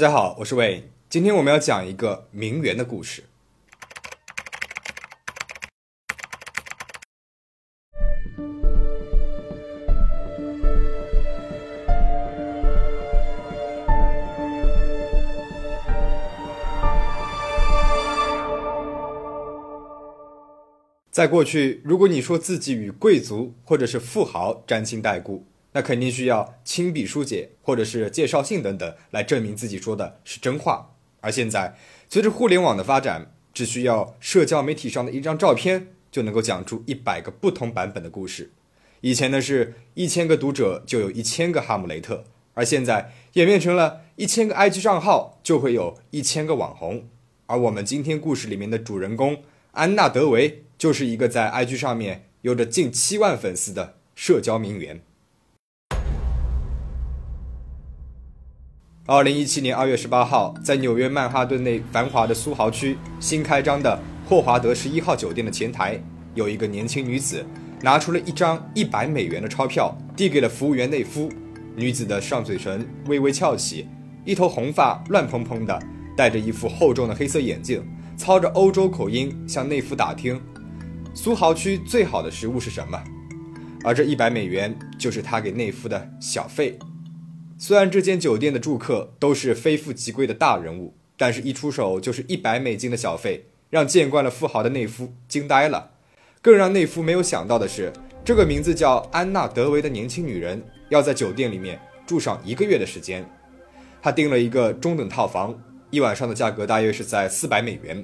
大家好，我是魏。今天我们要讲一个名媛的故事。在过去，如果你说自己与贵族或者是富豪沾亲带故，那肯定需要亲笔书写或者是介绍信等等来证明自己说的是真话。而现在，随着互联网的发展，只需要社交媒体上的一张照片就能够讲出100个不同版本的故事。以前呢是1000个读者就有1000个哈姆雷特，而现在演变成了1000个 IG 账号就会有1000个网红。而我们今天故事里面的主人公安娜德维就是一个在 IG 上面有着近7万粉丝的社交名媛。2017年2月18号，在纽约曼哈顿内繁华的苏豪区新开张的霍华德11号酒店的前台，有一个年轻女子拿出了一张$100的钞票递给了服务员内夫。女子的上嘴唇微微翘起，一头红发乱蓬蓬的，戴着一副厚重的黑色眼镜，操着欧洲口音向内夫打听苏豪区最好的食物是什么。而这$100就是她给内夫的小费。虽然这间酒店的住客都是非富即贵的大人物，但是一出手就是$100的小费，让见惯了富豪的内夫惊呆了。更让内夫没有想到的是，这个名字叫安娜德维的年轻女人要在酒店里面住上1个月的时间。她订了一个中等套房，一晚上的价格大约是在$400。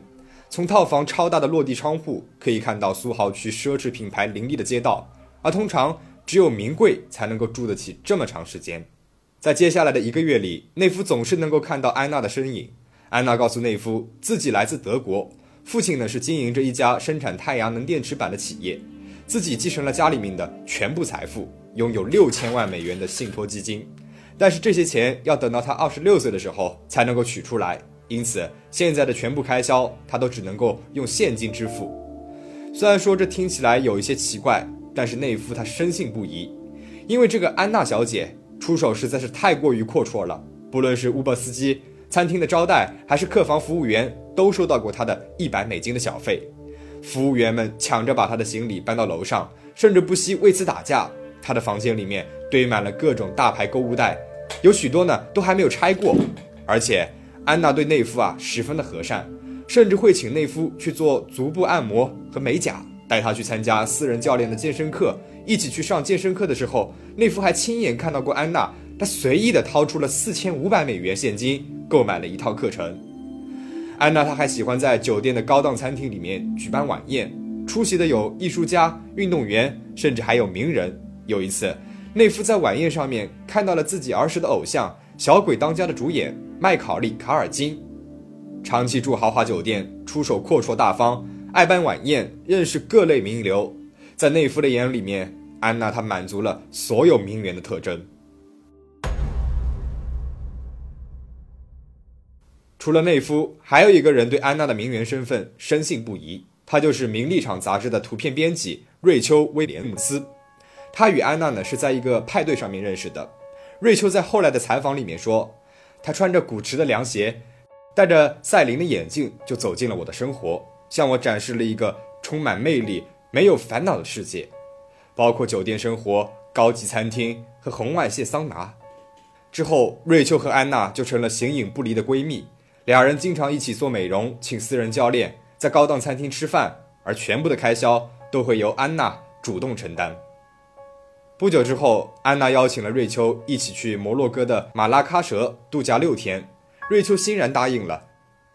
从套房超大的落地窗户可以看到苏豪区奢侈品牌林立的街道，而通常只有名贵才能够住得起这么长时间。在接下来的1个月里，内夫总是能够看到安娜的身影。安娜告诉内夫，自己来自德国，父亲呢是经营着一家生产太阳能电池板的企业，自己继承了家里面的全部财富，拥有$6000万的信托基金。但是这些钱要等到他26岁的时候才能够取出来，因此现在的全部开销他都只能够用现金支付。虽然说这听起来有一些奇怪，但是内夫他深信不疑，因为这个安娜小姐出手实在是太过于阔绰了，不论是 Uber 司机、餐厅的招待，还是客房服务员，都收到过他的$100的小费。服务员们抢着把他的行李搬到楼上，甚至不惜为此打架。他的房间里面堆满了各种大牌购物袋，有许多呢都还没有拆过。而且安娜对内夫十分的和善，甚至会请内夫去做足部按摩和美甲，带他去参加私人教练的健身课。一起去上健身课的时候，内夫还亲眼看到过安娜她随意的掏出了$4500现金购买了一套课程。安娜她还喜欢在酒店的高档餐厅里面举办晚宴，出席的有艺术家、运动员，甚至还有名人。有一次，内夫在晚宴上面看到了自己儿时的偶像《小鬼当家》的主演麦考利·卡尔金。长期住豪华酒店，出手阔绰大方，爱办晚宴，认识各类名流。在内夫的眼里面，安娜她满足了所有名媛的特征。除了内夫，还有一个人对安娜的名媛身份深信不疑，他就是《名利场》杂志的图片编辑瑞秋·威廉姆斯。他与安娜呢是在一个派对上面认识的。瑞秋在后来的采访里面说，他穿着古驰的凉鞋，戴着赛琳的眼镜，就走进了我的生活，向我展示了一个充满魅力、没有烦恼的世界，包括酒店生活、高级餐厅和红外线桑拿。之后，瑞秋和安娜就成了形影不离的闺蜜，两人经常一起做美容、请私人教练、在高档餐厅吃饭，而全部的开销都会由安娜主动承担。不久之后，安娜邀请了瑞秋一起去摩洛哥的马拉喀什度假6天，瑞秋欣然答应了。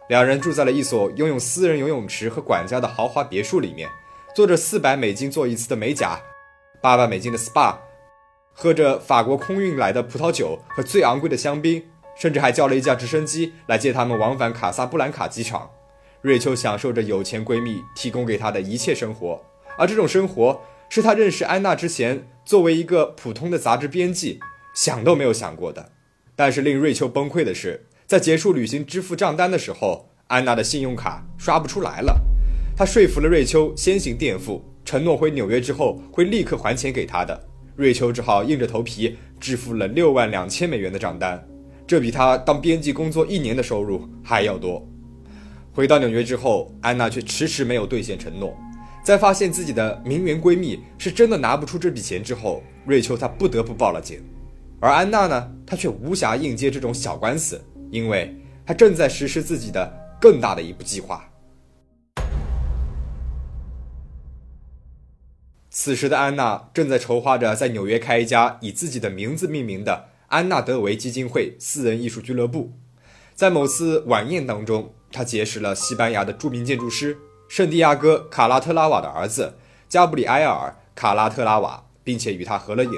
两人住在了一所拥有私人游泳池和管家的豪华别墅里面，做着$400做一次的美甲，$800的 SPA， 喝着法国空运来的葡萄酒和最昂贵的香槟，甚至还叫了一架直升机来接他们往返卡萨布兰卡机场。瑞秋享受着有钱闺蜜提供给她的一切生活，而这种生活是她认识安娜之前作为一个普通的杂志编辑想都没有想过的。但是令瑞秋崩溃的是，在结束旅行支付账单的时候，安娜的信用卡刷不出来了。他说服了瑞秋先行垫付，承诺回纽约之后会立刻还钱给他的。瑞秋只好硬着头皮支付了$62,000的账单。这比他当编辑工作1年的收入还要多。回到纽约之后，安娜却迟迟没有兑现承诺。在发现自己的名媛闺蜜是真的拿不出这笔钱之后，瑞秋她不得不报了警。而安娜呢，她却无暇应接这种小官司，因为她正在实施自己的更大的一步计划。此时的安娜正在筹划着在纽约开一家以自己的名字命名的安娜德维基金会私人艺术俱乐部。在某次晚宴当中，她结识了西班牙的著名建筑师圣地亚哥·卡拉特拉瓦的儿子加布里埃尔·卡拉特拉瓦，并且与他合了影。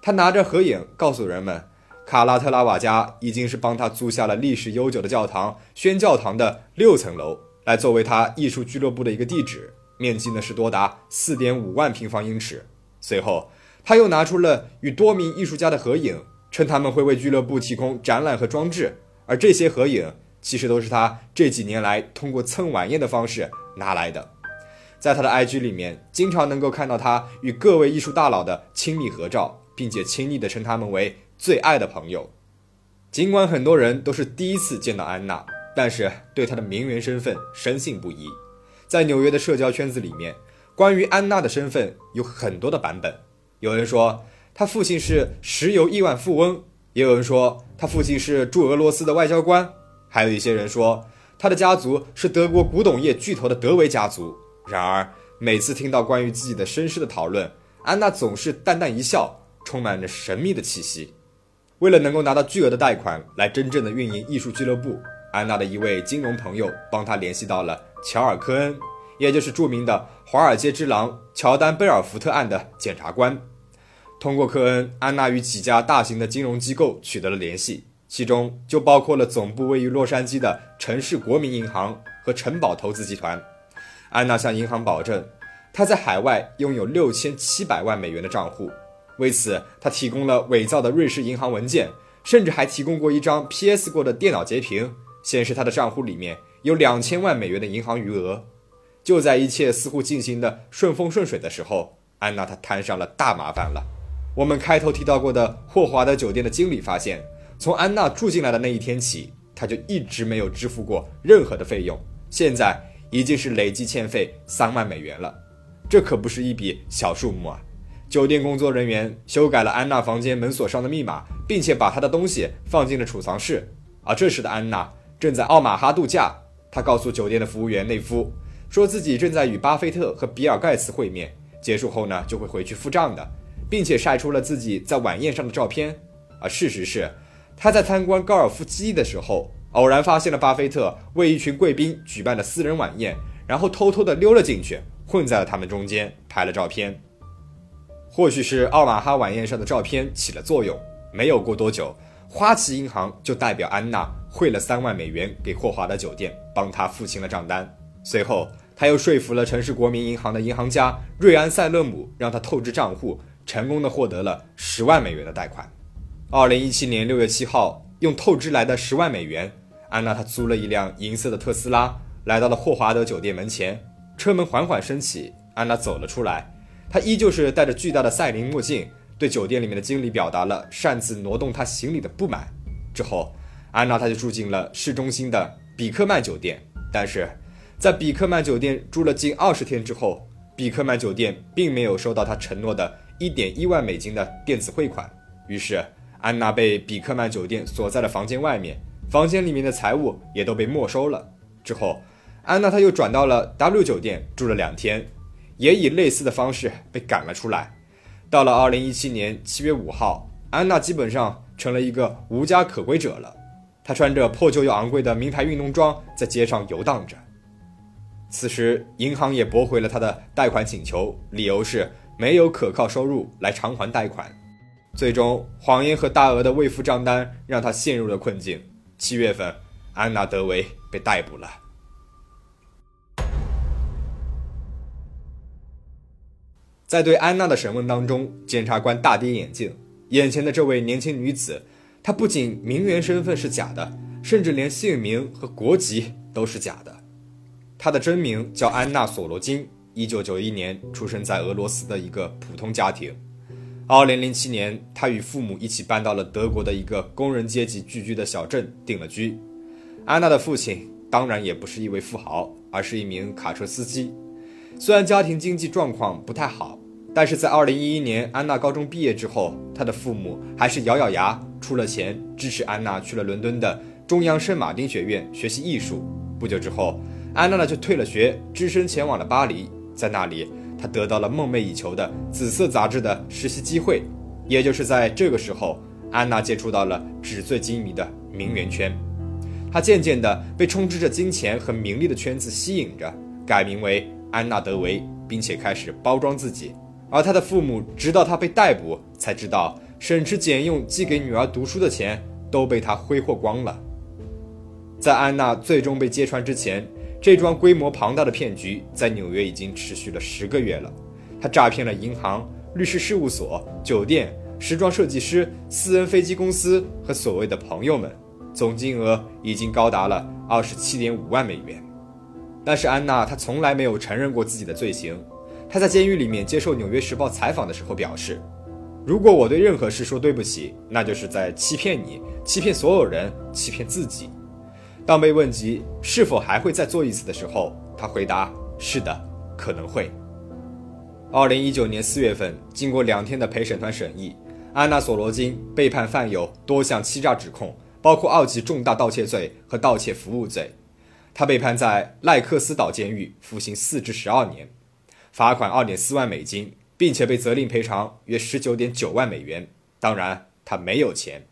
他拿着合影告诉人们，卡拉特拉瓦家已经是帮他租下了历史悠久的教堂宣教堂的6层楼，来作为他艺术俱乐部的一个地址，面积呢是多达 4.5 万平方英尺。随后他又拿出了与多名艺术家的合影，称他们会为俱乐部提供展览和装置，而这些合影其实都是他这几年来通过蹭晚宴的方式拿来的。在他的 IG 里面，经常能够看到他与各位艺术大佬的亲密合照，并且亲昵地称他们为最爱的朋友。尽管很多人都是第一次见到安娜，但是对她的名媛身份深信不疑。在纽约的社交圈子里面，关于安娜的身份有很多的版本。有人说他父亲是石油亿万富翁，也有人说他父亲是驻俄罗斯的外交官，还有一些人说他的家族是德国古董业巨头的德维家族。然而每次听到关于自己的身世的讨论，安娜总是淡淡一笑，充满着神秘的气息。为了能够拿到巨额的贷款来真正的运营艺术俱乐部，安娜的一位金融朋友帮她联系到了乔尔·科恩，也就是著名的华尔街之狼乔丹·贝尔福特案的检察官。通过科恩，安娜与几家大型的金融机构取得了联系，其中就包括了总部位于洛杉矶的城市国民银行和城堡投资集团。安娜向银行保证，她在海外拥有6700万美元的账户，为此她提供了伪造的瑞士银行文件，甚至还提供过一张 PS 过的电脑截屏，显示她的账户里面有2000万美元的银行余额。就在一切似乎进行的顺风顺水的时候，安娜她摊上了大麻烦了。我们开头提到过的霍华德酒店的经理发现，从安娜住进来的那一天起，他就一直没有支付过任何的费用，现在已经是累计欠费3万美元了。这可不是一笔小数目啊！酒店工作人员修改了安娜房间门锁上的密码，并且把她的东西放进了储藏室。而这时的安娜正在奥马哈度假，她告诉酒店的服务员内夫，说自己正在与巴菲特和比尔盖茨会面，结束后呢就会回去付账的，并且晒出了自己在晚宴上的照片。而事实是，他在参观高尔夫基地的时候，偶然发现了巴菲特为一群贵宾举办的私人晚宴，然后偷偷地溜了进去，混在了他们中间拍了照片。或许是奥马哈晚宴上的照片起了作用，没有过多久，花旗银行就代表安娜汇了3万美元给霍华德酒店，帮他付清了账单。随后他又说服了城市国民银行的银行家瑞安·塞勒姆，让他透支账户，成功的获得了10万美元的贷款。2017年6月7号，用透支来的10万美元，安娜她租了一辆银色的特斯拉，来到了霍华德酒店门前，车门缓缓升起，安娜走了出来。她依旧是戴着巨大的赛琳墨镜，对酒店里面的经理表达了擅自挪动她行李的不满。之后安娜她就住进了市中心的比克曼酒店，但是在比克曼酒店住了近20天之后，比克曼酒店并没有收到她承诺的1.1万美金的电子汇款。于是安娜被比克曼酒店所在的房间外面，房间里面的财物也都被没收了。之后安娜她又转到了 W 酒店住了2天，也以类似的方式被赶了出来。到了2017年7月5号，安娜基本上成了一个无家可归者了，她穿着破旧又昂贵的名牌运动装在街上游荡着。此时银行也驳回了她的贷款请求，理由是没有可靠收入来偿还贷款。最终谎言和大额的未付账单让她陷入了困境。7月份，安娜德维被逮捕了。在对安娜的审问当中，检察官大跌眼镜，眼前的这位年轻女子，她不仅名媛身份是假的，甚至连姓名和国籍都是假的。她的真名叫安娜·索罗金，1991年出生在俄罗斯的一个普通家庭。2007年他与父母一起搬到了德国的一个工人阶级聚居的小镇定了居。安娜的父亲当然也不是一位富豪，而是一名卡车司机。虽然家庭经济状况不太好，但是在2011年安娜高中毕业之后，她的父母还是咬咬牙出了钱支持安娜去了伦敦的中央圣马丁学院学习艺术。不久之后，安娜就退了学，只身前往了巴黎。在那里，她得到了梦寐以求的紫色杂志的实习机会。也就是在这个时候，安娜接触到了纸醉金迷的名媛圈。她渐渐地被充斥着金钱和名利的圈子吸引着，改名为安娜·德维，并且开始包装自己。而他的父母直到他被逮捕才知道，省吃俭用寄给女儿读书的钱都被他挥霍光了。在安娜最终被揭穿之前，这桩规模庞大的骗局在纽约已经持续了10个月了。他诈骗了银行、律师事务所、酒店、时装设计师、私人飞机公司和所谓的朋友们，总金额已经高达了 27.5 万美元。但是安娜她从来没有承认过自己的罪行。他在监狱里面接受《纽约时报》采访的时候表示，如果我对任何事说对不起，那就是在欺骗你、欺骗所有人、欺骗自己。当被问及是否还会再做一次的时候，他回答，是的，可能会。2019年4月份，经过2天的陪审团审议，安娜·索罗金被判犯有多项欺诈指控，包括2级重大盗窃罪和盗窃服务罪。他被判在赖克斯岛监狱服刑4至12年，罚款 2.4 万美金，并且被责令赔偿约 19.9 万美元。当然，他没有钱。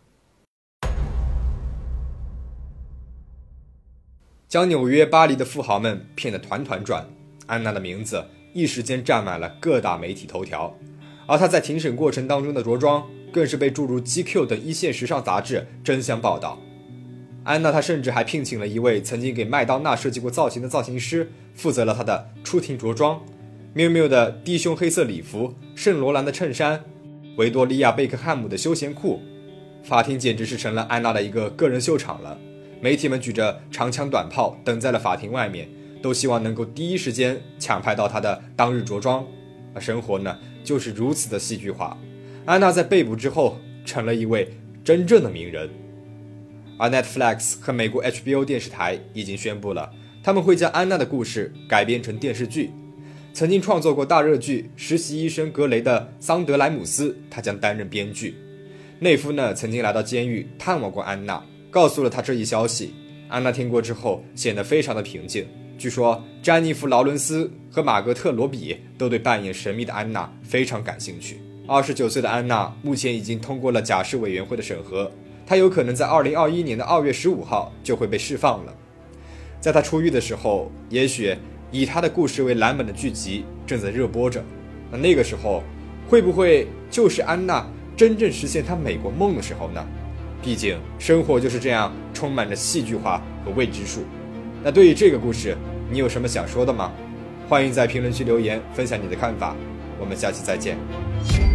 将纽约、巴黎的富豪们骗得团团转，安娜的名字一时间占满了各大媒体头条，而她在庭审过程当中的着装更是被诸如 GQ 等一线时尚杂志争相报道。安娜她甚至还聘请了一位曾经给麦当娜设计过造型的造型师，负责了她的出庭着装。缪缪的低胸黑色礼服，圣罗兰的衬衫，维多利亚·贝克汉姆的休闲裤，法庭简直是成了安娜的一个个人秀场了。媒体们举着长枪短炮等在了法庭外面，都希望能够第一时间抢拍到她的当日着装。而生活呢，就是如此的戏剧化。安娜在被捕之后成了一位真正的名人。而 Netflix 和美国 HBO 电视台已经宣布了，他们会将安娜的故事改编成电视剧。曾经创作过大热剧《实习医生格雷》的桑德莱姆斯，他将担任编剧。内夫呢，曾经来到监狱探望过安娜，告诉了他这一消息。安娜听过之后显得非常的平静。据说詹妮弗·劳伦斯和马格特·罗比都对扮演神秘的安娜非常感兴趣。29岁的安娜目前已经通过了假释委员会的审核，她有可能在2021年的2月15号就会被释放了。在她出狱的时候，也许以他的故事为蓝本的剧集正在热播着，那个时候会不会就是安娜真正实现她美国梦的时候呢？毕竟生活就是这样，充满着戏剧化和未知数。那对于这个故事，你有什么想说的吗？欢迎在评论区留言分享你的看法，我们下期再见。